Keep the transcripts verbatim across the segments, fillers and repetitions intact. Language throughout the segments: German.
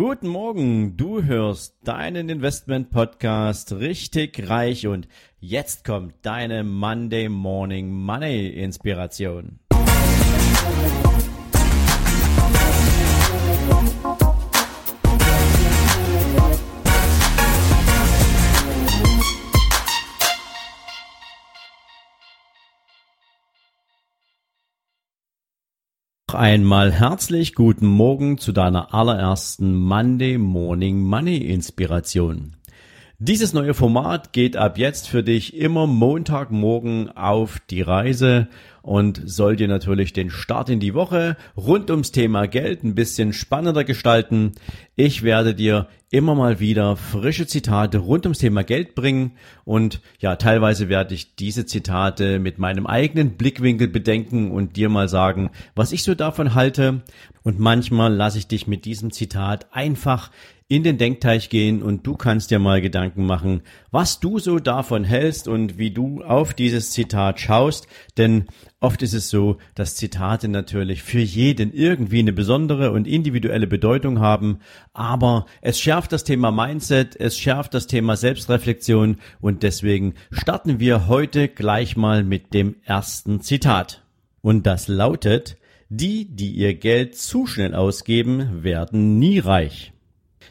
Guten Morgen, du hörst deinen Investment-Podcast Richtig Reich und jetzt kommt deine Monday Morning Money Inspiration. Einmal herzlich guten Morgen zu deiner allerersten Monday Morning Money Inspiration. Dieses neue Format geht ab jetzt für dich immer Montagmorgen auf die Reise und soll dir natürlich den Start in die Woche rund ums Thema Geld ein bisschen spannender gestalten. Ich werde dir immer mal wieder frische Zitate rund ums Thema Geld bringen und ja, teilweise werde ich diese Zitate mit meinem eigenen Blickwinkel bedenken und dir mal sagen, was ich so davon halte, und manchmal lasse ich dich mit diesem Zitat einfach in den Denkteich gehen und du kannst dir mal Gedanken machen, was du so davon hältst und wie du auf dieses Zitat schaust, denn oft ist es so, dass Zitate natürlich für jeden irgendwie eine besondere und individuelle Bedeutung haben, aber es schärft das Thema Mindset, es schärft das Thema Selbstreflexion und deswegen starten wir heute gleich mal mit dem ersten Zitat. Und das lautet: Die, die ihr Geld zu schnell ausgeben, werden nie reich.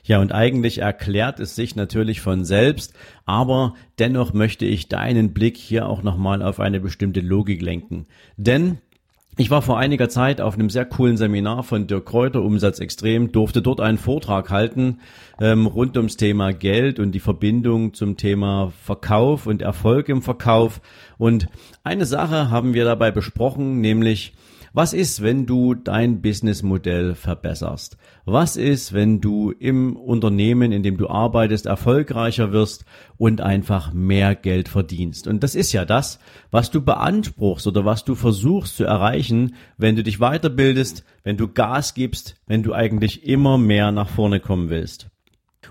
Ja, und eigentlich erklärt es sich natürlich von selbst, aber dennoch möchte ich deinen Blick hier auch nochmal auf eine bestimmte Logik lenken. Denn ich war vor einiger Zeit auf einem sehr coolen Seminar von Dirk Kräuter, Umsatzextrem, durfte dort einen Vortrag halten ähm, rund ums Thema Geld und die Verbindung zum Thema Verkauf und Erfolg im Verkauf. Und eine Sache haben wir dabei besprochen, nämlich: Was ist, wenn du dein Businessmodell verbesserst? Was ist, wenn du im Unternehmen, in dem du arbeitest, erfolgreicher wirst und einfach mehr Geld verdienst? Und das ist ja das, was du beanspruchst oder was du versuchst zu erreichen, wenn du dich weiterbildest, wenn du Gas gibst, wenn du eigentlich immer mehr nach vorne kommen willst.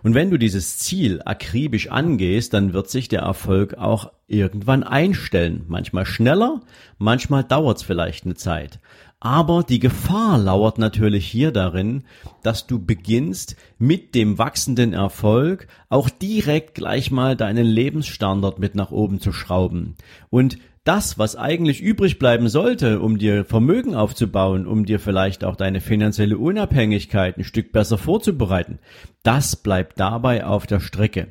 Und wenn du dieses Ziel akribisch angehst, dann wird sich der Erfolg auch irgendwann einstellen. Manchmal schneller, manchmal dauert es vielleicht eine Zeit. Aber die Gefahr lauert natürlich hier darin, dass du beginnst, mit dem wachsenden Erfolg auch direkt gleich mal deinen Lebensstandard mit nach oben zu schrauben. Und das, was eigentlich übrig bleiben sollte, um dir Vermögen aufzubauen, um dir vielleicht auch deine finanzielle Unabhängigkeit ein Stück besser vorzubereiten, das bleibt dabei auf der Strecke.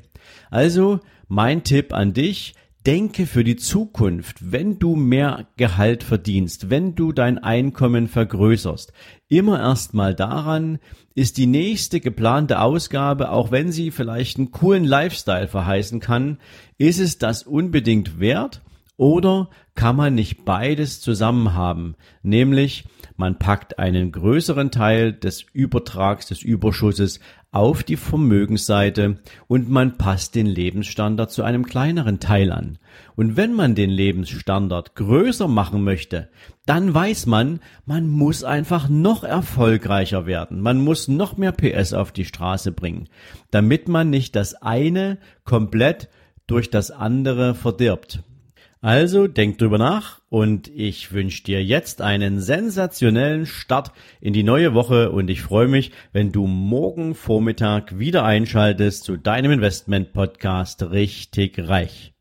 Also mein Tipp an dich: Denke für die Zukunft, wenn du mehr Gehalt verdienst, wenn du dein Einkommen vergrößerst, immer erstmal daran, ist die nächste geplante Ausgabe, auch wenn sie vielleicht einen coolen Lifestyle verheißen kann, ist es das unbedingt wert? Oder kann man nicht beides zusammen haben? Nämlich, man packt einen größeren Teil des Übertrags, des Überschusses auf die Vermögensseite und man passt den Lebensstandard zu einem kleineren Teil an. Und wenn man den Lebensstandard größer machen möchte, dann weiß man, man muss einfach noch erfolgreicher werden. Man muss noch mehr P S auf die Straße bringen, damit man nicht das eine komplett durch das andere verdirbt. Also denk drüber nach und ich wünsche dir jetzt einen sensationellen Start in die neue Woche und ich freue mich, wenn du morgen Vormittag wieder einschaltest zu deinem Investment-Podcast Richtig Reich.